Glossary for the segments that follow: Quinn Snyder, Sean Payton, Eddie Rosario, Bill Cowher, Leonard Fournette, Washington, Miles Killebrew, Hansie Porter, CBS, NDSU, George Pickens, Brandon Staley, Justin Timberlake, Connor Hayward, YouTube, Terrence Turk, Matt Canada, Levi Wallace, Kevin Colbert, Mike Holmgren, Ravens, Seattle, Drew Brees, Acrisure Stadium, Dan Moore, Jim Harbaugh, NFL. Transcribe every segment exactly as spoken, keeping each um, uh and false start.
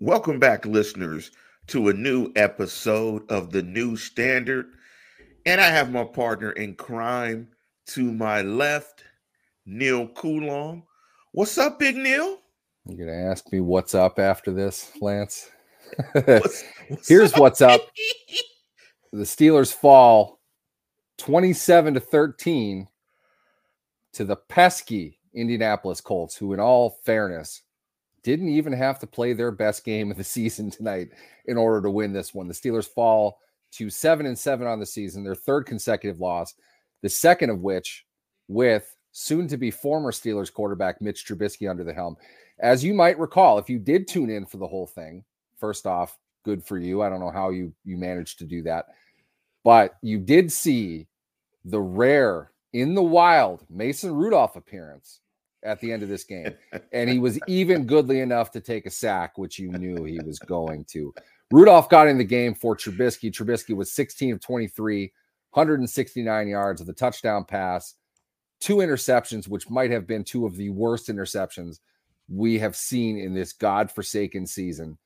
Welcome back, listeners, to a new episode of The New Standard. And I have my partner in crime to my left, Neil Kulong. What's up, Big Neil? You're going to ask me what's up after this, Lance? what's, what's Here's up? what's up. The Steelers fall twenty-seven to thirteen to the pesky Indianapolis Colts, who, in all fairness, didn't even have to play their best game of the season tonight in order to win this one. The Steelers fall to seven and seven on the season, their third consecutive loss, the second of which with soon-to-be former Steelers quarterback Mitch Trubisky under the helm. As you might recall, if you did tune in for the whole thing, first off, good for you. I don't know how you, you managed to do that. But you did see the rare, in the wild, Mason Rudolph appearance at the end of this game. And he was even goodly enough to take a sack, which you knew he was going to. Rudolph got in the game for Trubisky. Trubisky was sixteen of twenty-three, one hundred sixty-nine yards with a touchdown pass, two interceptions, which might have been two of the worst interceptions we have seen in this godforsaken season.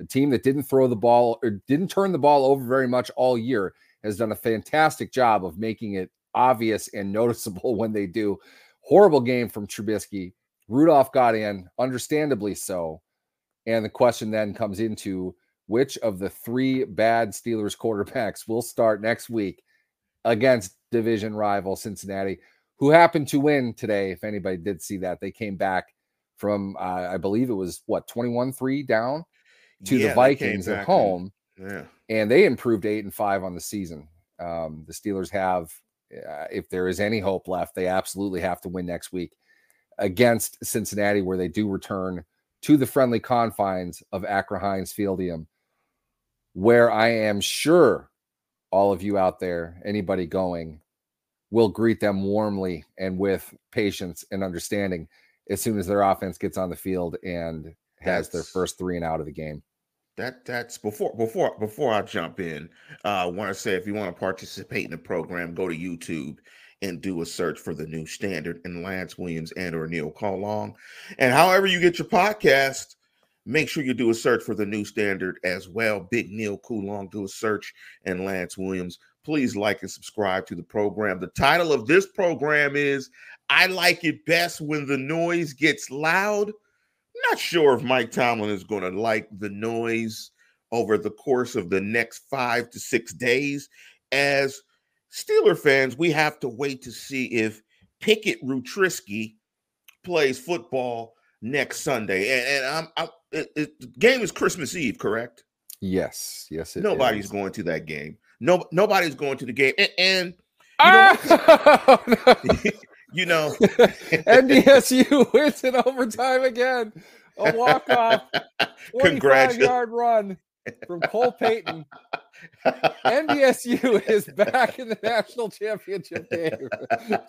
A team that didn't throw the ball or didn't turn the ball over very much all year has done a fantastic job of making it obvious and noticeable when they do. Horrible game from Trubisky. Rudolph got in, understandably so. And the question then comes into which of the three bad Steelers quarterbacks will start next week against division rival Cincinnati, who happened to win today. If anybody did see that, they came back from, uh, I believe it was, what, twenty-one three down to yeah, the Vikings at home. Yeah. And they improved eight and five on the season. Um, the Steelers have... Uh, if there is any hope left, they absolutely have to win next week against Cincinnati, where they do return to the friendly confines of Acrisure Stadium, where I am sure all of you out there, anybody going, will greet them warmly and with patience and understanding as soon as their offense gets on the field and has that's, their first three and out of the game. That that's before before before I jump in, uh, I want to say if you want to participate in the program, go to YouTube and do a search for The New Standard and Lance Williams and or Neil Kulong. And however you get your podcast, make sure you do a search for The New Standard as well. Big Neil Kulong, do a search, and Lance Williams. Please like and subscribe to the program. The title of this program is I Like It Best When the Noise Gets Loud. Not sure if Mike Tomlin is going to like the noise over the course of the next five to six days. As Steeler fans, we have to wait to see if Pickett Rutrisky plays football next Sunday. And, and I'm, I'm, it, it, the game is Christmas Eve, correct? Yes, yes. It nobody's is. going to that game. No, nobody's going to the game. And, and you ah! know what? You know, N D S U wins in overtime again. A walk-off twenty-five-yard run from Cole Payton. N D S U is back in the national championship game.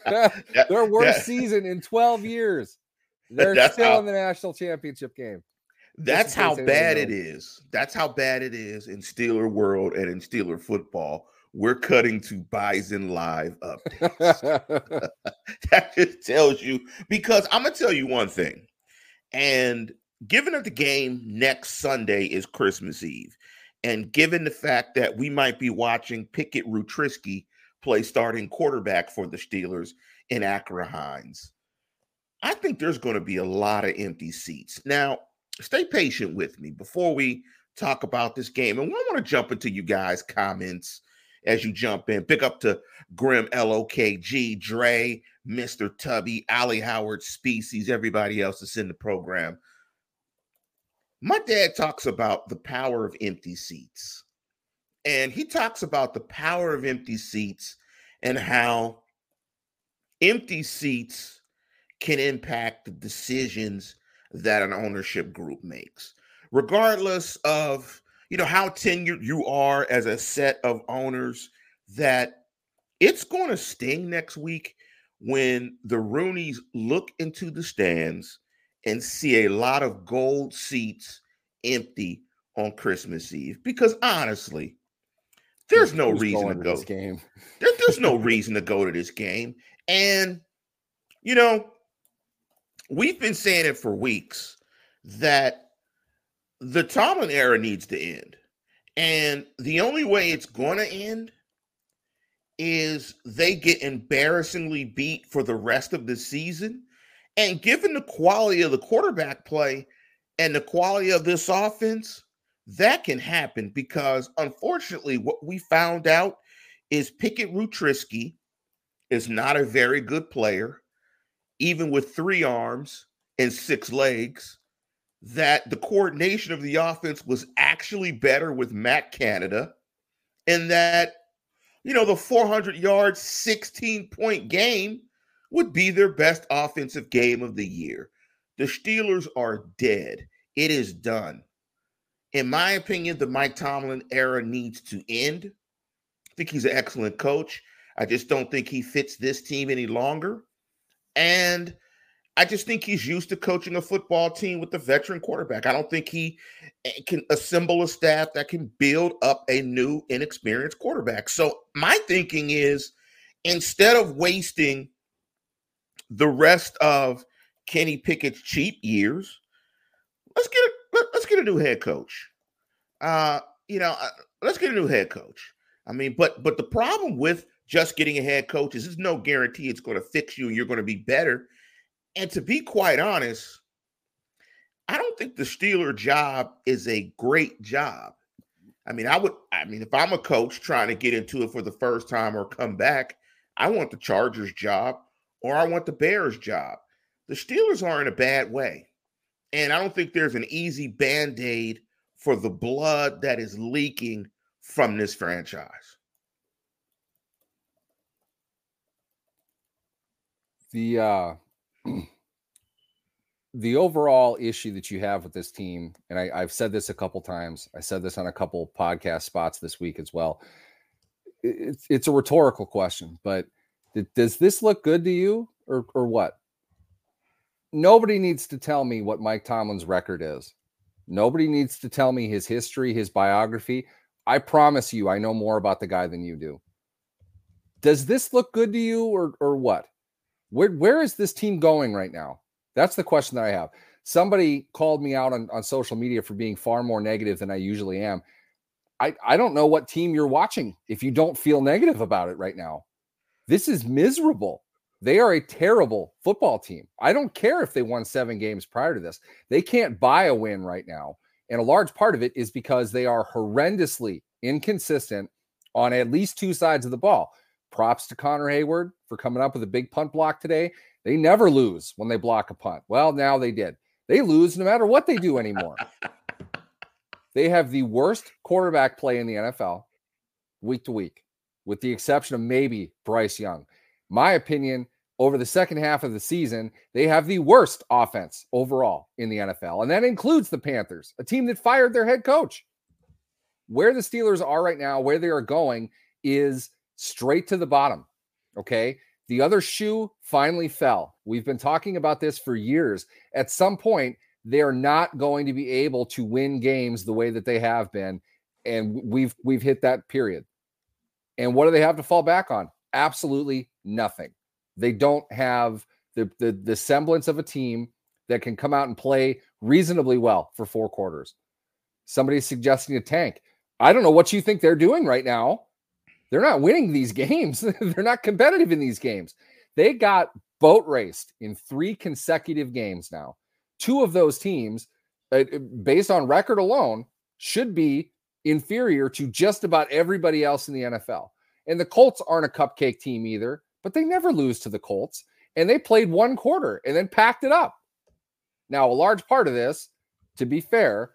that, Their worst that, season in twelve years. They're still how, in the national championship game. That's how bad it is. That's how bad it is in Steeler world and in Steeler football. We're cutting to Bison Live updates. That just tells you, because I'm going to tell you one thing. And given that the game next Sunday is Christmas Eve, and given the fact that we might be watching Pickett Rutrisky play starting quarterback for the Steelers in Acrisure, I think there's going to be a lot of empty seats. Now, stay patient with me before we talk about this game. And I want to jump into you guys' comments as you jump in. Pick up to Grim L O K G, Dre, Mister Tubby, Ollie Howard, Species, everybody else that's in the program. My dad talks about the power of empty seats. And he talks about the power of empty seats and how empty seats can impact the decisions that an ownership group makes. Regardless of you know, how tenured you are as a set of owners, that it's going to sting next week when the Rooneys look into the stands and see a lot of gold seats empty on Christmas Eve. Because honestly, there's no Who's reason to go to this game. there, there's no reason to go to this game. And, you know, we've been saying it for weeks that the Tomlin era needs to end. And the only way it's going to end is they get embarrassingly beat for the rest of the season. And given the quality of the quarterback play and the quality of this offense, that can happen, because unfortunately what we found out is Pickett Trubisky is not a very good player, even with three arms and six legs, that the coordination of the offense was actually better with Matt Canada, and that, you know, the four hundred yard, sixteen point game would be their best offensive game of the year. The Steelers are dead. It is done. In my opinion, the Mike Tomlin era needs to end. I think he's an excellent coach. I just don't think he fits this team any longer. And I just think he's used to coaching a football team with a veteran quarterback. I don't think he can assemble a staff that can build up a new, inexperienced quarterback. So my thinking is, instead of wasting the rest of Kenny Pickett's cheap years, let's get a, let's get a new head coach. Uh, you know, let's get a new head coach. I mean, but but the problem with just getting a head coach is there's no guarantee it's going to fix you and you're going to be better. And to be quite honest, I don't think the Steeler job is a great job. I mean, I would, I mean, if I'm a coach trying to get into it for the first time or come back, I want the Chargers job or I want the Bears job. The Steelers are in a bad way. And I don't think there's an easy Band-Aid for the blood that is leaking from this franchise. The, uh, the overall issue that you have with this team, and I, I've said this a couple times, I said this on a couple podcast spots this week as well. It's, it's a rhetorical question, but th- does this look good to you or, or what? Nobody needs to tell me what Mike Tomlin's record is. Nobody needs to tell me his history, his biography. I promise you, I know more about the guy than you do. Does this look good to you or, or what? Where, where is this team going right now? That's the question that I have. Somebody called me out on, on social media for being far more negative than I usually am. I, I don't know what team you're watching if you don't feel negative about it right now. This is miserable. They are a terrible football team. I don't care if they won seven games prior to this. They can't buy a win right now. And a large part of it is because they are horrendously inconsistent on at least two sides of the ball. Props to Connor Hayward for coming up with a big punt block today. They never lose when they block a punt. Well, now they did. They lose no matter what they do anymore. They have the worst quarterback play in the N F L week to week, with the exception of maybe Bryce Young. My opinion, over the second half of the season, they have the worst offense overall in the N F L. And that includes the Panthers, a team that fired their head coach. Where the Steelers are right now, where they are going, is straight to the bottom. Okay. The other shoe finally fell. We've been talking about this for years. At some point, they're not going to be able to win games the way that they have been. And we've, we've hit that period. And what do they have to fall back on? Absolutely nothing. They don't have the, the, the semblance of a team that can come out and play reasonably well for four quarters. Somebody's suggesting a tank. I don't know what you think they're doing right now. They're not winning these games. They're not competitive in these games. They got boat raced in three consecutive games now. Two of those teams, uh, based on record alone, should be inferior to just about everybody else in the N F L. And the Colts aren't a cupcake team either, but they never lose to the Colts. And they played one quarter and then packed it up. Now, a large part of this, to be fair,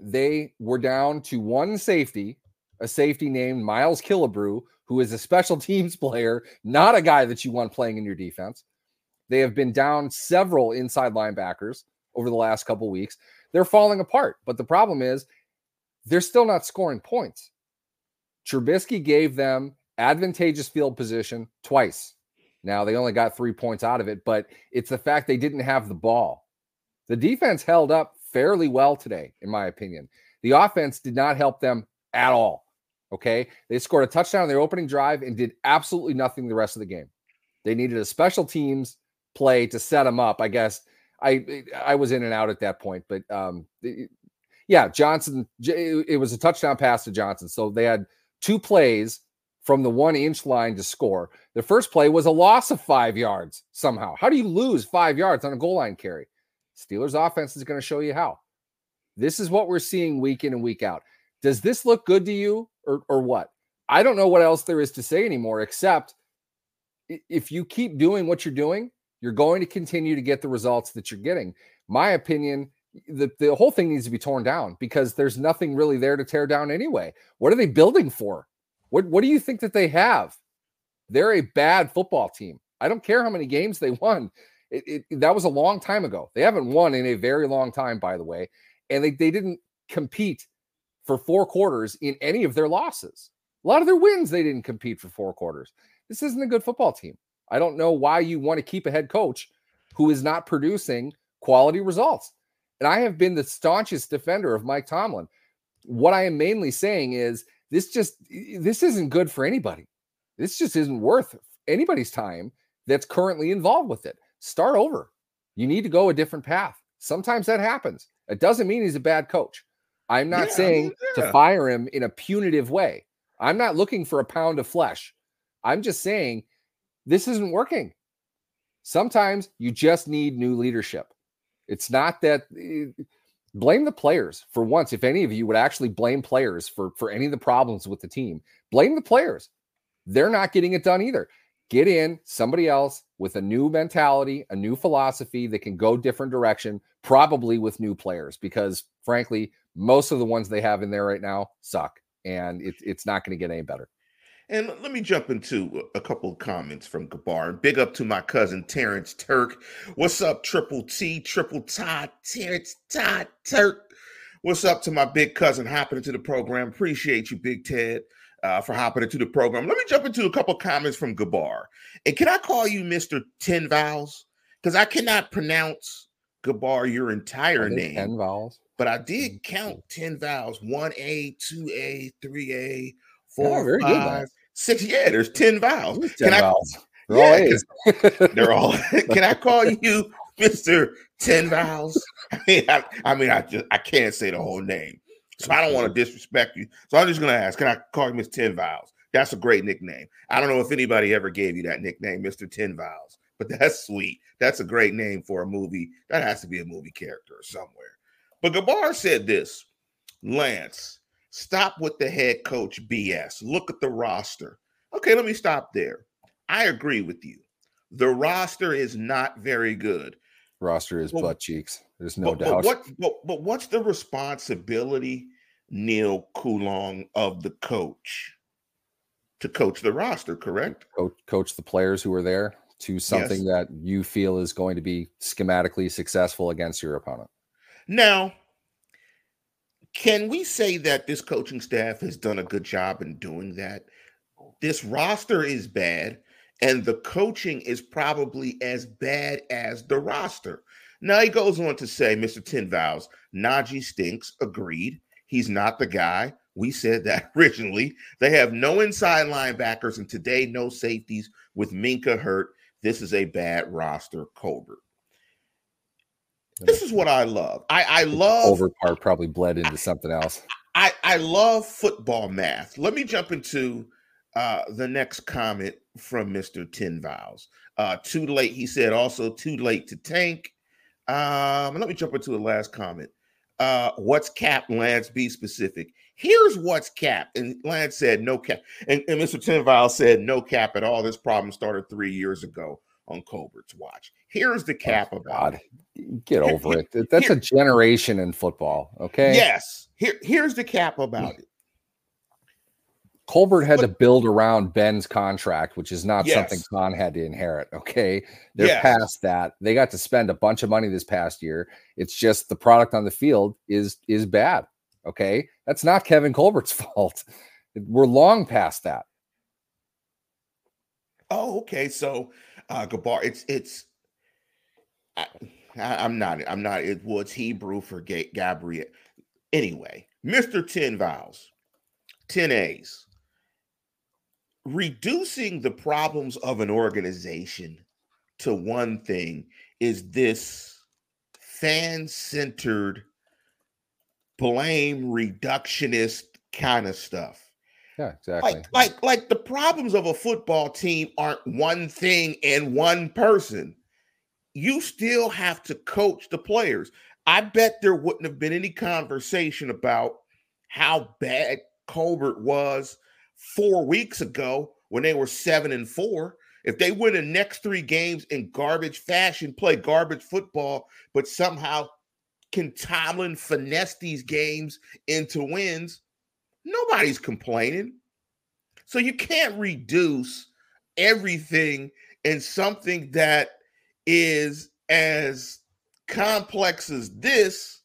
they were down to one safety, a safety named Miles Killebrew, who is a special teams player, not a guy that you want playing in your defense. They have been down several inside linebackers over the last couple weeks. They're falling apart, but the problem is they're still not scoring points. Trubisky gave them advantageous field position twice. Now, they only got three points out of it, but it's the fact they didn't have the ball. The defense held up fairly well today, in my opinion. The offense did not help them at all. Okay, they scored a touchdown in their opening drive and did absolutely nothing the rest of the game. They needed a special teams play to set them up, I guess. I I was in and out at that point, but um, yeah, Johnson, it was a touchdown pass to Johnson. So they had two plays from the one inch line to score. The first play was a loss of five yards somehow. How do you lose five yards on a goal line carry? Steelers offense is going to show you how. This is what we're seeing week in and week out. Does this look good to you or, or what? I don't know what else there is to say anymore, except if you keep doing what you're doing, you're going to continue to get the results that you're getting. My opinion, the, the whole thing needs to be torn down because there's nothing really there to tear down anyway. What are they building for? What, what do you think that they have? They're a bad football team. I don't care how many games they won. It, it, that was a long time ago. They haven't won in a very long time, by the way. And they, they didn't compete for four quarters in any of their losses. A lot of their wins, they didn't compete for four quarters. This isn't a good football team. I don't know why you want to keep a head coach who is not producing quality results. And I have been the staunchest defender of Mike Tomlin. What I am mainly saying is this just, this isn't good for anybody. This just isn't worth anybody's time that's currently involved with it. Start over. You need to go a different path. Sometimes that happens. It doesn't mean he's a bad coach. I'm not yeah, saying I mean, yeah. to fire him in a punitive way. I'm not looking for a pound of flesh. I'm just saying this isn't working. Sometimes you just need new leadership. It's not that – blame the players for once. If any of you would actually blame players for, for any of the problems with the team, blame the players. They're not getting it done either. Get in somebody else with a new mentality, a new philosophy that can go different direction, probably with new players because, frankly, most of the ones they have in there right now suck, and it, it's not going to get any better. And let me jump into a couple of comments from Gabar. Big up to my cousin, Terrence Turk. What's up, Triple T, Triple Todd, Terrence Todd Turk. What's up to my big cousin hopping into the program? Appreciate you, Big Ted, uh, for hopping into the program. Let me jump into a couple of comments from Gabar. And can I call you Mister Ten Vowels? Because I cannot pronounce, Gabar, your entire name. Ten vowels. But I did count ten vowels. one A, two A, three A, four, oh, five. Six, yeah, there's ten vowels. ten can I, vowels. They're, yeah, all they're all. Can I call you Mister Ten Vowels? I mean, I, I mean, I just I can't say the whole name, so I don't want to disrespect you. So I'm just gonna ask, can I call you Miss Ten Vowels? That's a great nickname. I don't know if anybody ever gave you that nickname, Mister Ten Vowels, but that's sweet. That's a great name for a movie. That has to be a movie character somewhere. But Gabar said this, Lance. Stop with the head coach B S. Look at the roster. Okay, let me stop there. I agree with you. The roster is not very good. Roster is well, butt cheeks. There's no but, doubt. But, what, but, but what's the responsibility, Neil Kulong, of the coach? To coach the roster, correct? Coach, coach the players who are there to something yes. that you feel is going to be schematically successful against your opponent. Now, can we say that this coaching staff has done a good job in doing that? This roster is bad, and the coaching is probably as bad as the roster. Now, he goes on to say, Mister Ten Vowels, Najee stinks, agreed. He's not the guy. We said that originally. They have no inside linebackers, and today no safeties with Minkah hurt. This is a bad roster, Colbert. This is what I love. I, I love over part probably bled into I, something else. I, I love football math. Let me jump into uh, the next comment from Mister Ten Vowels. Uh, too late, he said. Also, too late to tank. Um, let me jump into the last comment. Uh, what's cap, Lance? Be specific. Here's what's cap. And Lance said no cap. And, and Mister Ten Vowels said no cap at all. This problem started three years ago on Colbert's watch. Here's the cap oh, about God. it. Get over it. That's Here, a generation in football, okay? Yes. Here, here's the cap about it. Colbert had but, to build around Ben's contract, which is not yes. something Con had to inherit, okay? They're yes. past that. They got to spend a bunch of money this past year. It's just the product on the field is is bad, okay? That's not Kevin Colbert's fault. We're long past that. Oh, okay. So Uh, Gabar, it's it's. I, I'm not. I'm not. It was Hebrew for Gabriel. Anyway, Mister Ten Vowels, Ten A's. Reducing the problems of an organization to one thing is this fan-centered blame reductionist kind of stuff. Yeah, exactly. Like, like, like the problems of a football team aren't one thing and one person. You still have to coach the players. I bet there wouldn't have been any conversation about how bad Colbert was four weeks ago when they were seven and four. If they win the next three games in garbage fashion, play garbage football, but somehow can Tomlin finesse these games into wins, nobody's complaining. So you can't reduce everything in something that is as complex as this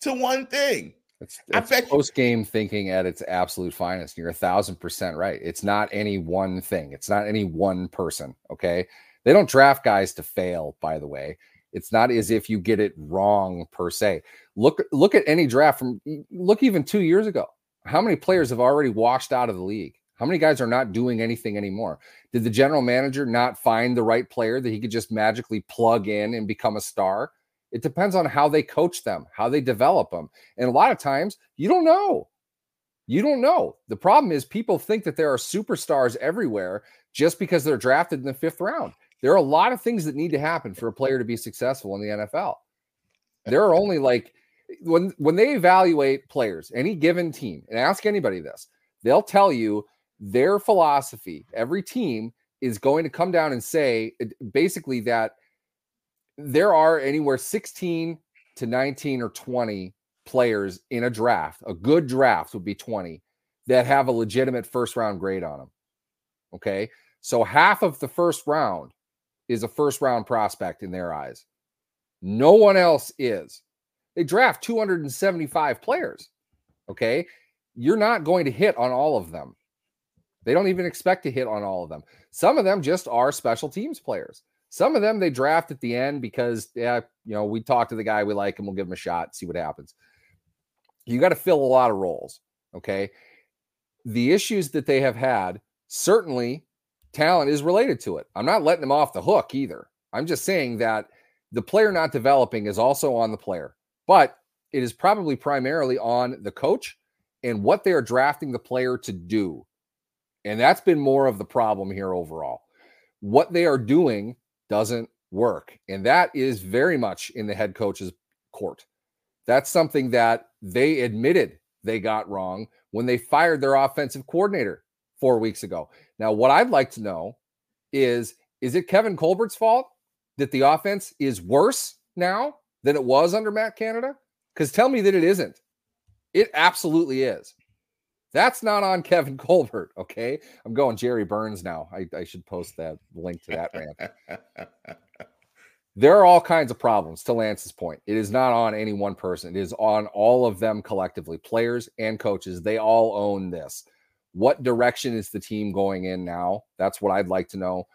to one thing. It's, it's I bet post-game you- thinking at its absolute finest. You're a thousand percent right. It's not any one thing. It's not any one person, okay? They don't draft guys to fail, by the way. It's not as if you get it wrong per se. Look, look at any draft from, look even two years ago. How many players have already washed out of the league? How many guys are not doing anything anymore? Did the general manager not find the right player that he could just magically plug in and become a star? It depends on how they coach them, how they develop them. And a lot of times you don't know. You don't know. The problem is people think that there are superstars everywhere just because they're drafted in the fifth round. There are a lot of things that need to happen for a player to be successful in the N F L. There are only like when, when they evaluate players, any given team, and ask anybody this, they'll tell you their philosophy. Every team is going to come down and say basically that there are anywhere sixteen to nineteen or twenty players in a draft. A good draft would be twenty that have a legitimate first round grade on them. Okay. So half of the first round is a first-round prospect in their eyes. No one else is. They draft two hundred seventy-five players, okay? You're not going to hit on all of them. They don't even expect to hit on all of them. Some of them just are special teams players. Some of them they draft at the end because, yeah, you know, we talk to the guy we like and we'll give him a shot, see what happens. You got to fill a lot of roles, okay? The issues that they have had, certainly talent is related to it. I'm not letting them off the hook either. I'm just saying that the player not developing is also on the player, but it is probably primarily on the coach and what they are drafting the player to do. And that's been more of the problem here overall. What they are doing doesn't work. And that is very much in the head coach's court. That's something that they admitted they got wrong when they fired their offensive coordinator four weeks ago. Now, what I'd like to know is, is it Kevin Colbert's fault that the offense is worse now than it was under Matt Canada? Because tell me that it isn't. It absolutely is. That's not on Kevin Colbert, okay? I'm going Jerry Burns now. I, I should post that link to that rant. There are all kinds of problems, to Lance's point. It is not on any one person. It is on all of them collectively, players and coaches. They all own this. What direction is the team going in now? That's what I'd like to know.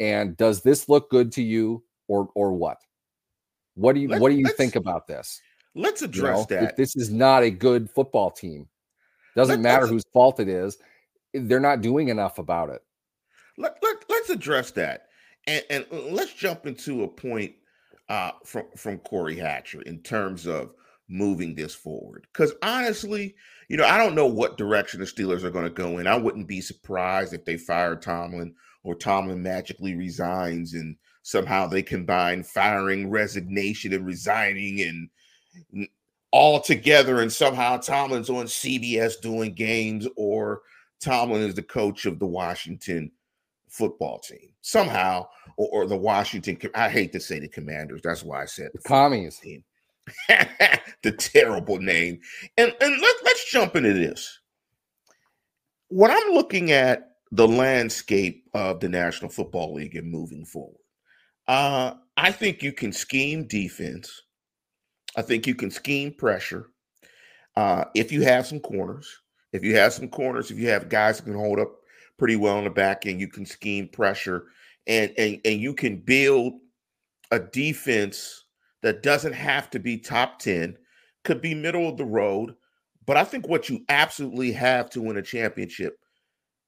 And does this look good to you or or what? What do you let's, what do you think about this? Let's address you know, that. This is not a good football team. Doesn't let, matter whose fault it is. They're not doing enough about it. Let, let, let's address that. And, and let's jump into a point uh, from, from Corey Hatcher in terms of moving this forward, because honestly, you know, I don't know what direction the Steelers are going to go in. I wouldn't be surprised if they fire Tomlin or Tomlin magically resigns and somehow they combine firing, resignation, and resigning and all together. And somehow Tomlin's on C B S doing games, or Tomlin is the coach of the Washington football team somehow, or, or the Washington. I hate to say the Commanders. That's why I said the commies team. The terrible name. And, and let, let's jump into this. When I'm looking at the landscape of the National Football League and moving forward, uh, I think you can scheme defense. I think you can scheme pressure. Uh, if you have some corners, if you have some corners, if you have guys who can hold up pretty well in the back end, you can scheme pressure and, and, and you can build a defense that doesn't have to be top ten, could be middle of the road. But I think what you absolutely have to win a championship,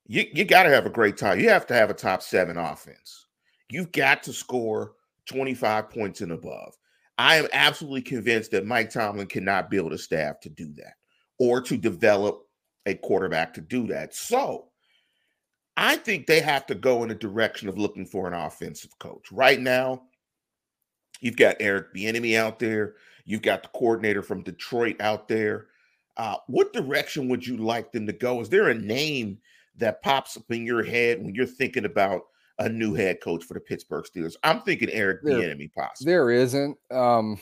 you, you got to have a great time. You have to have a top seven offense. You've got to score twenty-five points and above. I am absolutely convinced that Mike Tomlin cannot build a staff to do that or to develop a quarterback to do that. So I think they have to go in the direction of looking for an offensive coach. Right now, you've got Eric Bieniemy out there. You've got the coordinator from Detroit out there. Uh, what direction would you like them to go? Is there a name that pops up in your head when you're thinking about a new head coach for the Pittsburgh Steelers? I'm thinking Eric Bieniemy, possibly. There isn't. Um,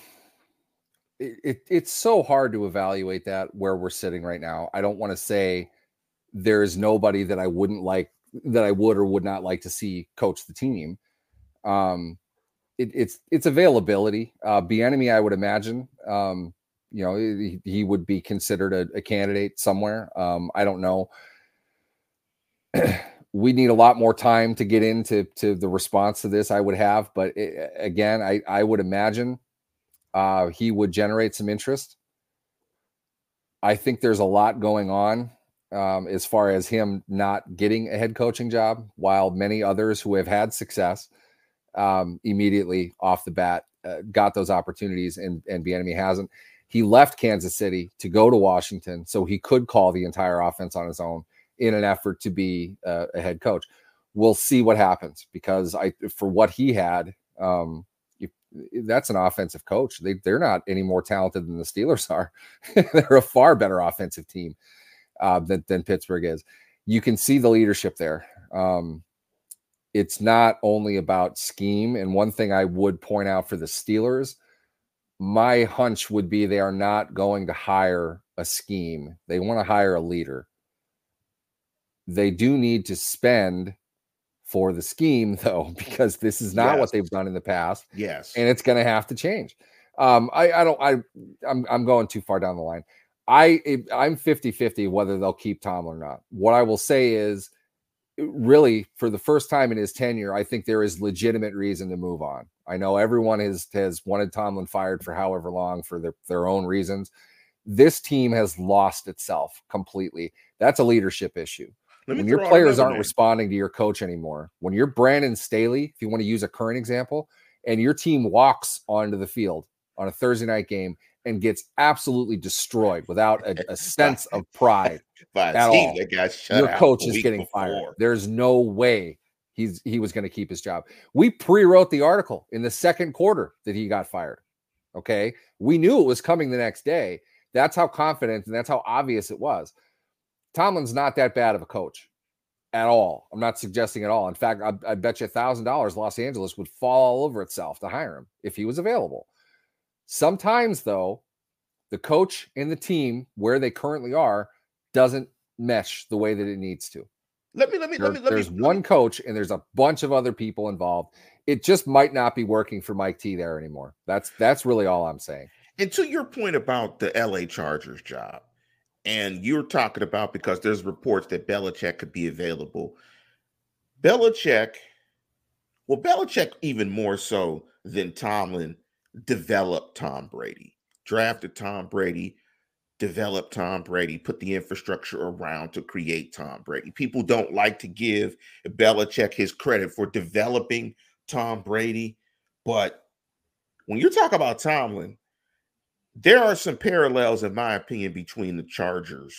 it, it, it's so hard to evaluate that where we're sitting right now. I don't want to say there is nobody that I wouldn't like, that I would or would not like to see coach the team. Um, it, it's it's availability. Uh, Bieniemy, I would imagine. Um, you know, he, he would be considered a, a candidate somewhere. Um, I don't know. We need a lot more time to get into to the response to this, I would have. But it, again, I, I would imagine uh, he would generate some interest. I think there's a lot going on um, as far as him not getting a head coaching job, while many others who have had success um, immediately off the bat uh, got those opportunities, and, and Bieniemy hasn't. He left Kansas City to go to Washington so he could call the entire offense on his own, in an effort to be uh, a head coach. We'll see what happens, because I, for what he had, um, you, that's an offensive coach. They, they're not any more talented than the Steelers are. They're a far better offensive team uh, than, than Pittsburgh is. You can see the leadership there. Um, it's not only about scheme. And one thing I would point out for the Steelers, my hunch would be they are not going to hire a scheme. They want to hire a leader. They do need to spend for the scheme, though, because this is not yes. what they've done in the past. Yes. And it's going to have to change. Um, I, I don't, I, I'm, I'm going too far down the line. I, I'm fifty fifty whether they'll keep Tomlin or not. What I will say is, really, for the first time in his tenure, I think there is legitimate reason to move on. I know everyone has, has wanted Tomlin fired for however long for their, their own reasons. This team has lost itself completely. That's a leadership issue. When your players aren't responding to your coach anymore, when you're Brandon Staley, if you want to use a current example, and your team walks onto the field on a Thursday night game and gets absolutely destroyed without a, a sense of pride at all, your coach is getting fired. There's no way he's he was going to keep his job. We pre-wrote the article in the second quarter that he got fired. Okay, we knew it was coming the next day. That's how confident and that's how obvious it was. Tomlin's not that bad of a coach at all. I'm not suggesting at all. In fact, I, I bet you one thousand dollars Los Angeles would fall all over itself to hire him if he was available. Sometimes, though, the coach and the team where they currently are doesn't mesh the way that it needs to. Let me, let me, there, let me, let there's me. There's one coach and there's a bunch of other people involved. It just might not be working for Mike T there anymore. That's, that's really all I'm saying. And to your point about the L A Chargers job, and you're talking about because there's reports that Belichick could be available. Belichick, well, Belichick even more so than Tomlin developed Tom Brady, drafted Tom Brady, developed Tom Brady, put the infrastructure around to create Tom Brady. People don't like to give Belichick his credit for developing Tom Brady, but when you talk about Tomlin, there are some parallels, in my opinion, between the Chargers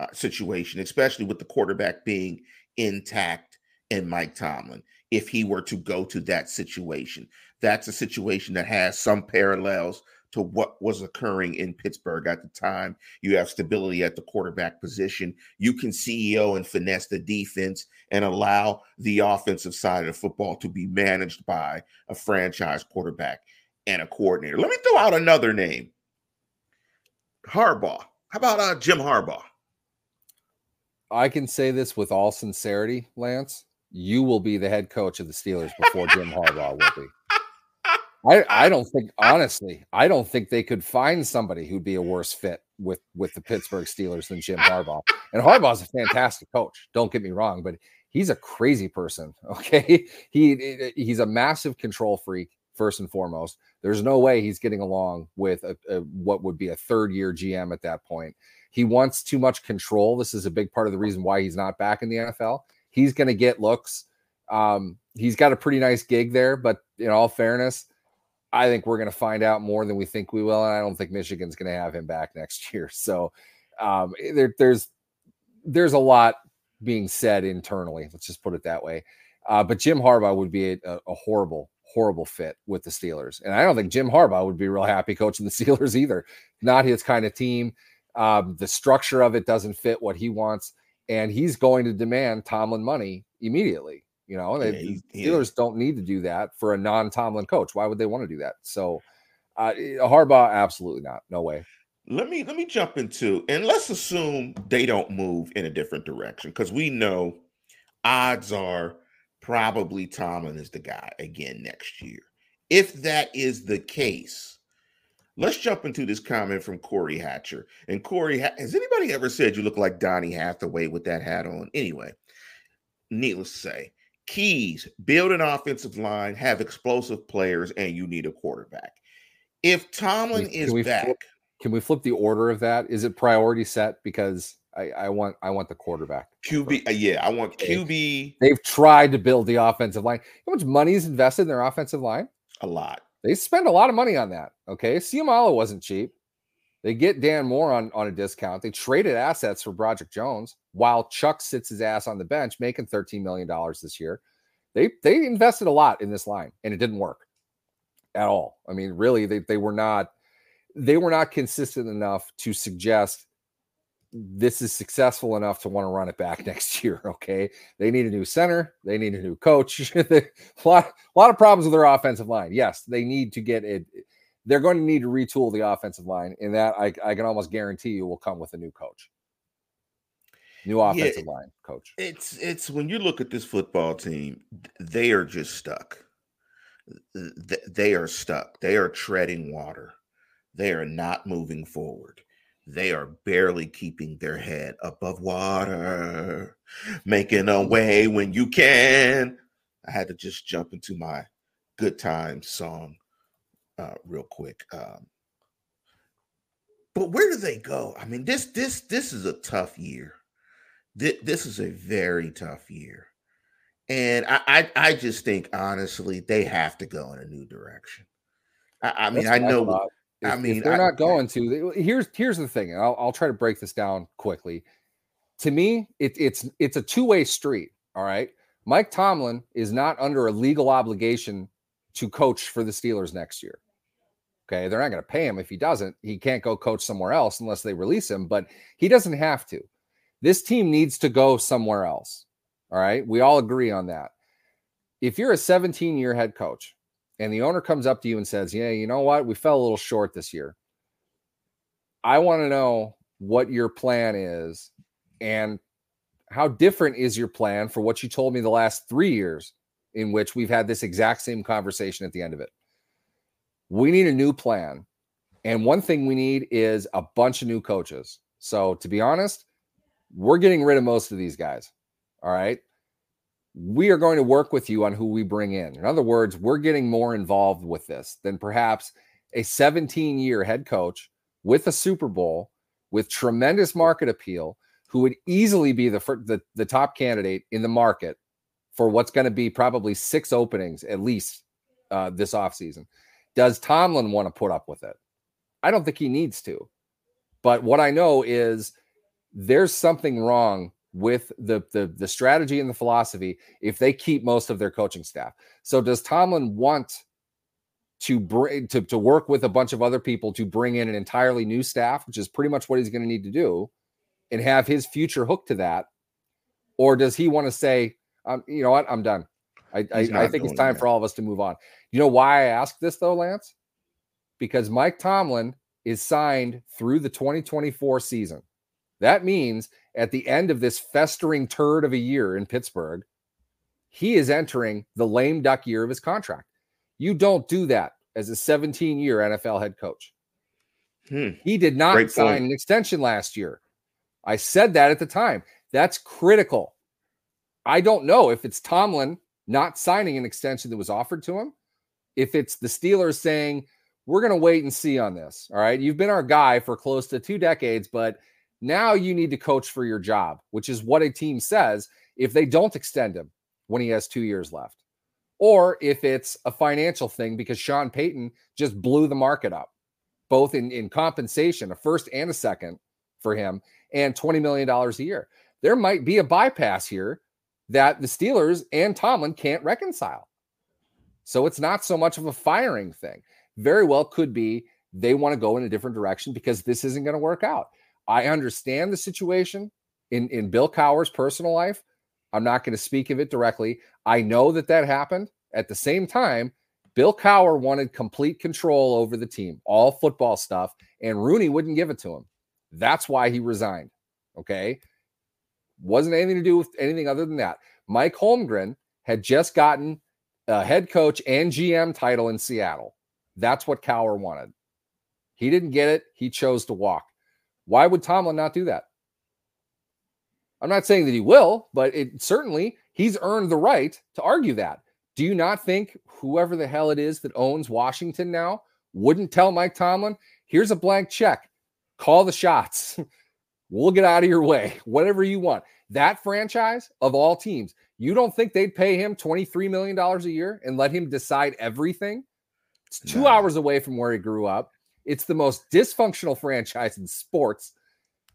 uh, situation, especially with the quarterback being intact and Mike Tomlin, if he were to go to that situation. That's a situation that has some parallels to what was occurring in Pittsburgh at the time. You have stability at the quarterback position. You can C E O and finesse the defense and allow the offensive side of football to be managed by a franchise quarterback and a coordinator. Let me throw out another name. Harbaugh. How about uh, Jim Harbaugh? I can say this with all sincerity, Lance. You will be the head coach of the Steelers before Jim Harbaugh will be. I, I don't think, honestly, I don't think they could find somebody who'd be a worse fit with, with the Pittsburgh Steelers than Jim Harbaugh. And Harbaugh's a fantastic coach. Don't get me wrong, but he's a crazy person, okay? He He's a massive control freak. First and foremost, there's no way he's getting along with a, a, what would be a third-year G M at that point. He wants too much control. This is a big part of the reason why he's not back in the N F L. He's going to get looks. Um, he's got a pretty nice gig there, but in all fairness, I think we're going to find out more than we think we will. And I don't think Michigan's going to have him back next year. So um, there, there's, there's a lot being said internally. Let's just put it that way. Uh, but Jim Harbaugh would be a, a horrible, horrible fit with the Steelers. And I don't think Jim Harbaugh would be real happy coaching the Steelers either. Not his kind of team. Um, the structure of it doesn't fit what he wants. And he's going to demand Tomlin money immediately. You know, yeah, the Steelers yeah. don't need to do that for a non-Tomlin coach. Why would they want to do that? So uh, Harbaugh, absolutely not. No way. Let me let me jump into, and let's assume they don't move in a different direction, because we know odds are probably Tomlin is the guy again next year. If that is the case, let's jump into this comment from Corey Hatcher. And Corey, has anybody ever said you look like Donny Hathaway with that hat on? Anyway, needless to say, keys, build an offensive line, have explosive players, and you need a quarterback. If Tomlin can is we back. Flip, can we flip the order of that? Is it priority set? Because I, I want I want the quarterback. Q B, uh, yeah, I want Q B. They've tried to build the offensive line. How much money is invested in their offensive line? A lot. They spend a lot of money on that, okay? Siamala wasn't cheap. They get Dan Moore on, on a discount. They traded assets for Broderick Jones while Chuck sits his ass on the bench making thirteen million dollars this year. They they invested a lot in this line, and it didn't work at all. I mean, really, they they were not they were not consistent enough to suggest this is successful enough to want to run it back next year, okay? They need a new center. They need a new coach. a, lot, a lot of problems with their offensive line. Yes, they need to get it. They're going to need to retool the offensive line, and that I, I can almost guarantee you will come with a new coach, new offensive yeah, line coach. It's it's when you look at this football team, they are just stuck. They are stuck. They are treading water. They are not moving forward. They are barely keeping their head above water, making a way when you can. I had to just jump into my good time song. Uh, real quick, um, but where do they go? I mean, this this this is a tough year. This, this is a very tough year, and I, I I just think honestly they have to go in a new direction. I, I mean, I know. If, I mean, if they're I, not going to. They, here's here's the thing, and I'll I'll try to break this down quickly. To me, it's it's it's a two way street. All right, Mike Tomlin is not under a legal obligation to coach for the Steelers next year. Okay, they're not going to pay him if he doesn't. He can't go coach somewhere else unless they release him, but he doesn't have to. This team needs to go somewhere else. All right, we all agree on that. If you're a seventeen-year head coach and the owner comes up to you and says, yeah, you know what? We fell a little short this year. I want to know what your plan is and how different is your plan for what you told me the last three years in which we've had this exact same conversation at the end of it. We need a new plan. And one thing we need is a bunch of new coaches. So to be honest, we're getting rid of most of these guys. All right. We are going to work with you on who we bring in. In other words, we're getting more involved with this than perhaps a seventeen-year head coach with a Super Bowl, with tremendous market appeal, who would easily be the, the, the top candidate in the market for what's going to be probably six openings at least uh, this offseason. Does Tomlin want to put up with it? I don't think he needs to. But what I know is there's something wrong with the, the, the strategy and the philosophy if they keep most of their coaching staff. So does Tomlin want to, bring, to, to work with a bunch of other people to bring in an entirely new staff, which is pretty much what he's going to need to do, and have his future hooked to that? Or does he want to say, Um, you know what? I'm done. I, I, I think it's time that. for all of us to move on. You know why I ask this, though, Lance? Because Mike Tomlin is signed through the twenty twenty-four season. That means at the end of this festering turd of a year in Pittsburgh, he is entering the lame duck year of his contract. You don't do that as a seventeen-year N F L head coach. Hmm. He did not Great sign point. an extension last year. I said that at the time. That's critical. I don't know if it's Tomlin not signing an extension that was offered to him, if it's the Steelers saying, we're going to wait and see on this. All right, you've been our guy for close to two decades, but now you need to coach for your job, which is what a team says if they don't extend him when he has two years left. or if it's a financial thing because Sean Payton just blew the market up, both in, in compensation, a first and a second for him, and twenty million dollars a year. There might be a bypass here that the Steelers and Tomlin can't reconcile. So it's not so much of a firing thing. Very well could be they want to go in a different direction because this isn't going to work out. I understand the situation in, in Bill Cowher's personal life. I'm not going to speak of it directly. I know that that happened. At the same time, Bill Cowher wanted complete control over the team, all football stuff, and Rooney wouldn't give it to him. That's why he resigned, okay? Wasn't anything to do with anything other than that. Mike Holmgren had just gotten a head coach and G M title in Seattle. That's what Cowher wanted. He didn't get it. He chose to walk. Why would Tomlin not do that? I'm not saying that he will, but it certainly he's earned the right to argue that. Do you not think whoever the hell it is that owns Washington now wouldn't tell Mike Tomlin, here's a blank check, call the shots, we'll get out of your way, whatever you want? That franchise of all teams, you don't think they'd pay him twenty-three million dollars a year and let him decide everything? It's two no. hours away from where he grew up. It's the most dysfunctional franchise in sports.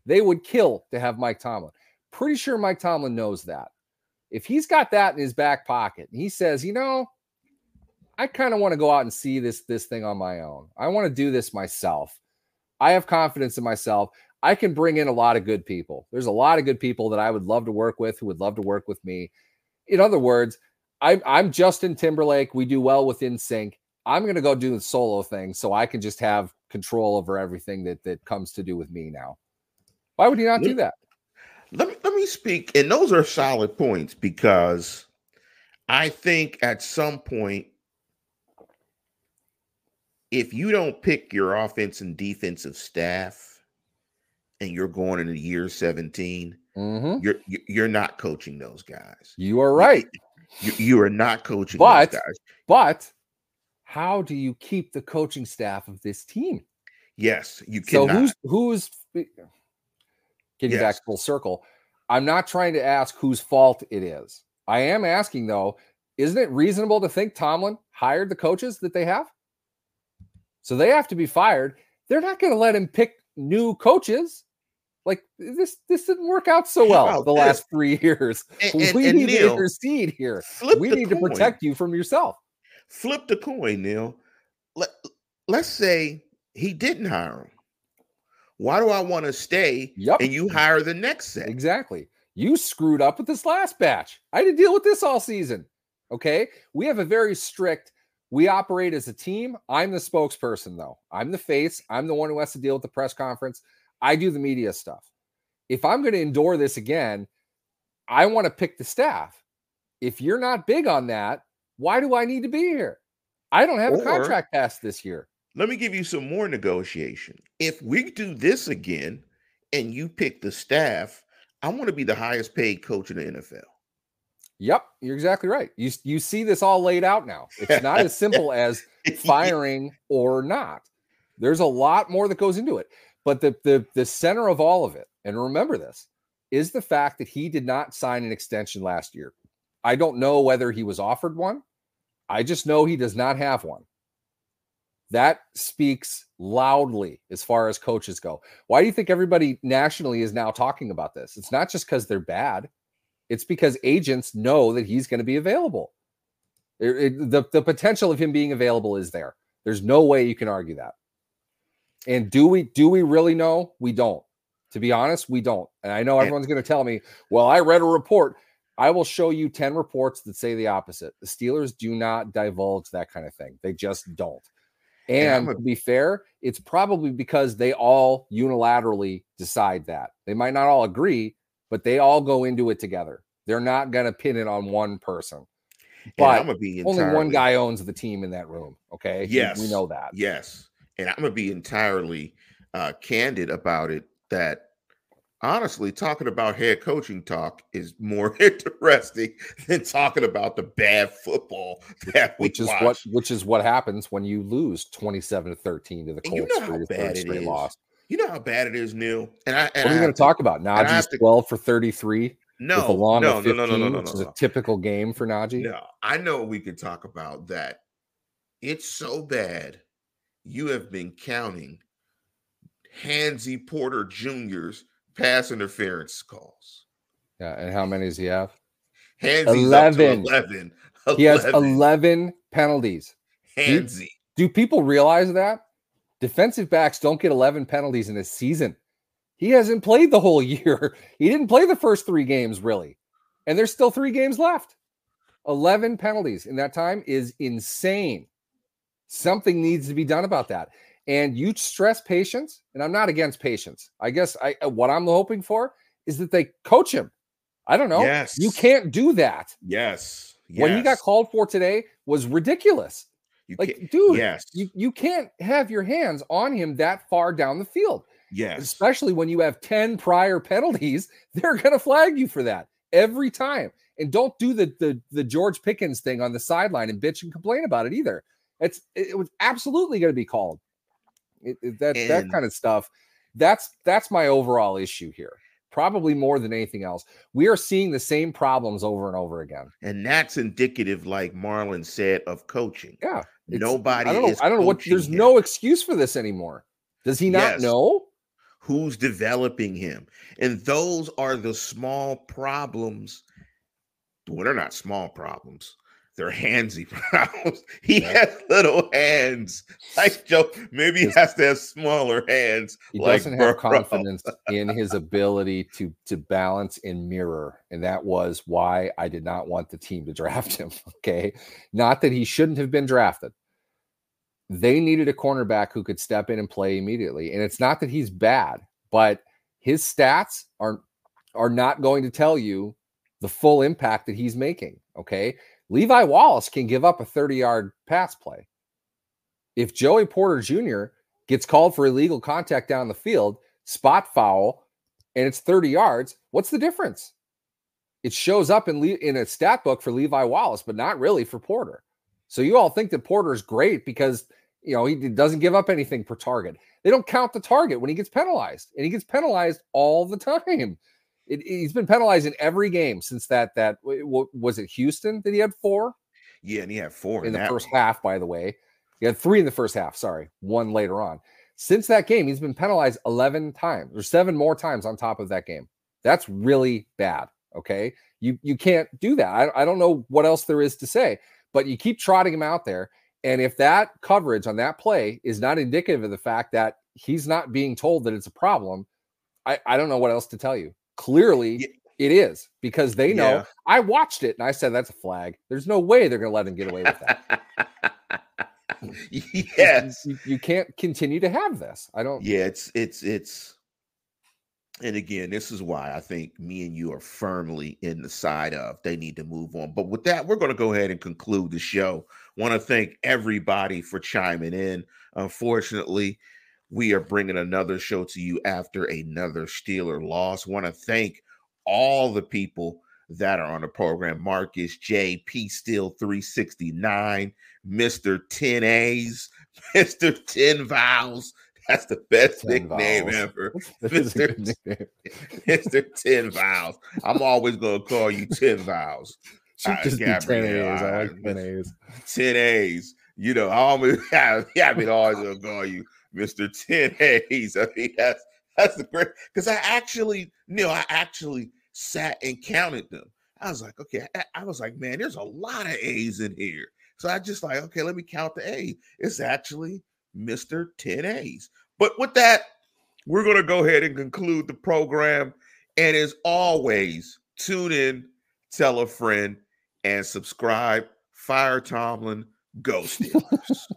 They would kill to have Mike Tomlin. Pretty sure Mike Tomlin knows that. If he's got that in his back pocket and he says, you know, I kind of want to go out and see this, this thing on my own. I want to do this myself. I have confidence in myself. I can bring in a lot of good people. There's a lot of good people that I would love to work with who would love to work with me. In other words, I, I'm Justin Timberlake. We do well with Nsync. I'm going to go do the solo thing so I can just have control over everything that, that comes to do with me now. Why would he not do that? Let me, let me speak. And those are solid points, because I think at some point, if you don't pick your offense and defensive staff and you're going into year seventeen, mm-hmm. you're, you're not coaching those guys. You are right. You, you are not coaching but, those guys. But how do you keep the coaching staff of this team? Yes, you cannot. So who's, who's getting yes. back full circle? I'm not trying to ask whose fault it is. I am asking, though, isn't it reasonable to think Tomlin hired the coaches that they have? So they have to be fired. They're not going to let him pick new coaches. Like, this this didn't work out so well the this? last three years. And, and, we and need Neil, to intercede here. We need coin. to protect you from yourself. Flip the coin, Neil. Let, let's say he didn't hire him. Why do I want to stay yep. and you hire the next set? Exactly. You screwed up with this last batch. I had to deal with this all season. Okay? We have a very strict, we operate as a team. I'm the spokesperson, though. I'm the face. I'm the one who has to deal with the press conference. I do the media stuff. If I'm going to endure this again, I want to pick the staff. If you're not big on that, why do I need to be here? I don't have or, a contract passed this year. Let me give you some more negotiation. If we do this again and you pick the staff, I want to be the highest paid coach in the N F L. Yep, you're exactly right. You, you see this all laid out now. It's not as simple as firing or not. There's a lot more that goes into it. But the, the, the center of all of it, and remember this, is the fact that he did not sign an extension last year. I don't know whether he was offered one. I just know he does not have one. That speaks loudly as far as coaches go. Why do you think everybody nationally is now talking about this? It's not just because they're bad. It's because agents know that he's going to be available. It, it, the, the potential of him being available is there. There's no way you can argue that. And do we do we really know? We don't. To be honest, we don't. And I know everyone's going to tell me, well, I read a report. I will show you ten reports that say the opposite. The Steelers do not divulge that kind of thing. They just don't. And, and a, to be fair, it's probably because they all unilaterally decide that. They might not all agree, but they all go into it together. They're not going to pin it on one person. But I'm gonna be entirely, only one guy owns the team in that room, okay? Yes. We, we know that. Yes. And I'm going to be entirely uh, candid about it that, honestly, talking about head coaching talk is more interesting than talking about the bad football that we which is watch. what which is what happens when you lose twenty-seven to thirteen to the Colts. You know how bad it is. Loss. You know how bad it is, Neil. And I and what are you going to talk about? Najee twelve for thirty-three. No, with a long no, of fifteen, no, no, no, no, no, which is a typical game for Najee. No, I know we could talk about that. It's so bad. You have been counting Hansie Porter Junior's pass interference calls. Yeah, and how many does he have? Hansie's eleven. eleven. He has eleven penalties. Hansie. Do, do people realize that? Defensive backs don't get eleven penalties in a season. He hasn't played the whole year. He didn't play the first three games, really. And there's still three games left. eleven penalties in that time is insane. Something needs to be done about that. And you stress patience, and I'm not against patience. I guess I what I'm hoping for is that they coach him. I don't know. Yes. You can't do that. Yes. Yes. What he got called for today was ridiculous. You like, dude, yes. you, you can't have your hands on him that far down the field. Yes. Especially when you have ten prior penalties, they're going to flag you for that every time. And don't do the, the, the George Pickens thing on the sideline and bitch and complain about it either. It's, it was absolutely going to be called. It, it, that, and that kind of stuff. That's, that's my overall issue here. Probably more than anything else. We are seeing the same problems over and over again. And that's indicative, like Marlon said, of coaching. Yeah. Nobody I don't know, is I don't know what, there's him. No excuse for this anymore. Does he not yes. know? Who's developing him? And those are the small problems. Well, they're not small problems. They're handsy problems. He right. has little hands. Like Joe, maybe he has to have smaller hands. He like doesn't have bro. confidence in his ability to, to balance and mirror. And that was why I did not want the team to draft him. Okay. Not that he shouldn't have been drafted. They needed a cornerback who could step in and play immediately. And it's not that he's bad, but his stats are, are not going to tell you the full impact that he's making. Okay. Levi Wallace can give up a thirty-yard pass play. If Joey Porter Junior gets called for illegal contact down the field, spot foul, and it's thirty yards, what's the difference? It shows up in, Le- in a stat book for Levi Wallace, but not really for Porter. So you all think that Porter's great because, you know, he doesn't give up anything per target. They don't count the target when he gets penalized, and he gets penalized all the time. It, he's been penalized in every game since that, that was it Houston that he had four? Yeah. And he had four in the first one. half, by the way, he had three in the first half. Sorry. One later on since that game, he's been penalized eleven times or seven more times on top of that game. That's really bad. Okay. You, you can't do that. I, I don't know what else there is to say, but you keep trotting him out there. And if that coverage on that play is not indicative of the fact that he's not being told that it's a problem, I, I don't know what else to tell you. Clearly, yeah. it is because they know. Yeah. I watched it and I said, that's a flag. There's no way they're going to let him get away with that. Yes. You, you can't continue to have this. I don't. Yeah, it's, it's, it's. And again, this is why I think me and you are firmly in the side of they need to move on. But with that, we're going to go ahead and conclude the show. Want to thank everybody for chiming in. Unfortunately, we are bringing another show to you after another Steeler loss. Want to thank all the people that are on the program. Marcus J, P Steel three sixty-nine, Mister ten A's, Mister ten Vowels. That's the best nickname vowels. ever. Mister Mister ten Vowels. I'm always going to call you ten Vowels. Uh, just Gabrielle, ten A's. I like ten A's. ten A's. You know, I always, yeah, I've been always going to call you Mister ten A's. I mean, that's that's the great because I actually, you know, I actually sat and counted them. I was like, okay, I, I was like, man, there's a lot of A's in here. So I just like, okay, let me count the A. It's actually Mister ten A's. But with that, we're gonna go ahead and conclude the program. And as always, tune in, tell a friend, and subscribe. Fire Tomlin, go Steelers.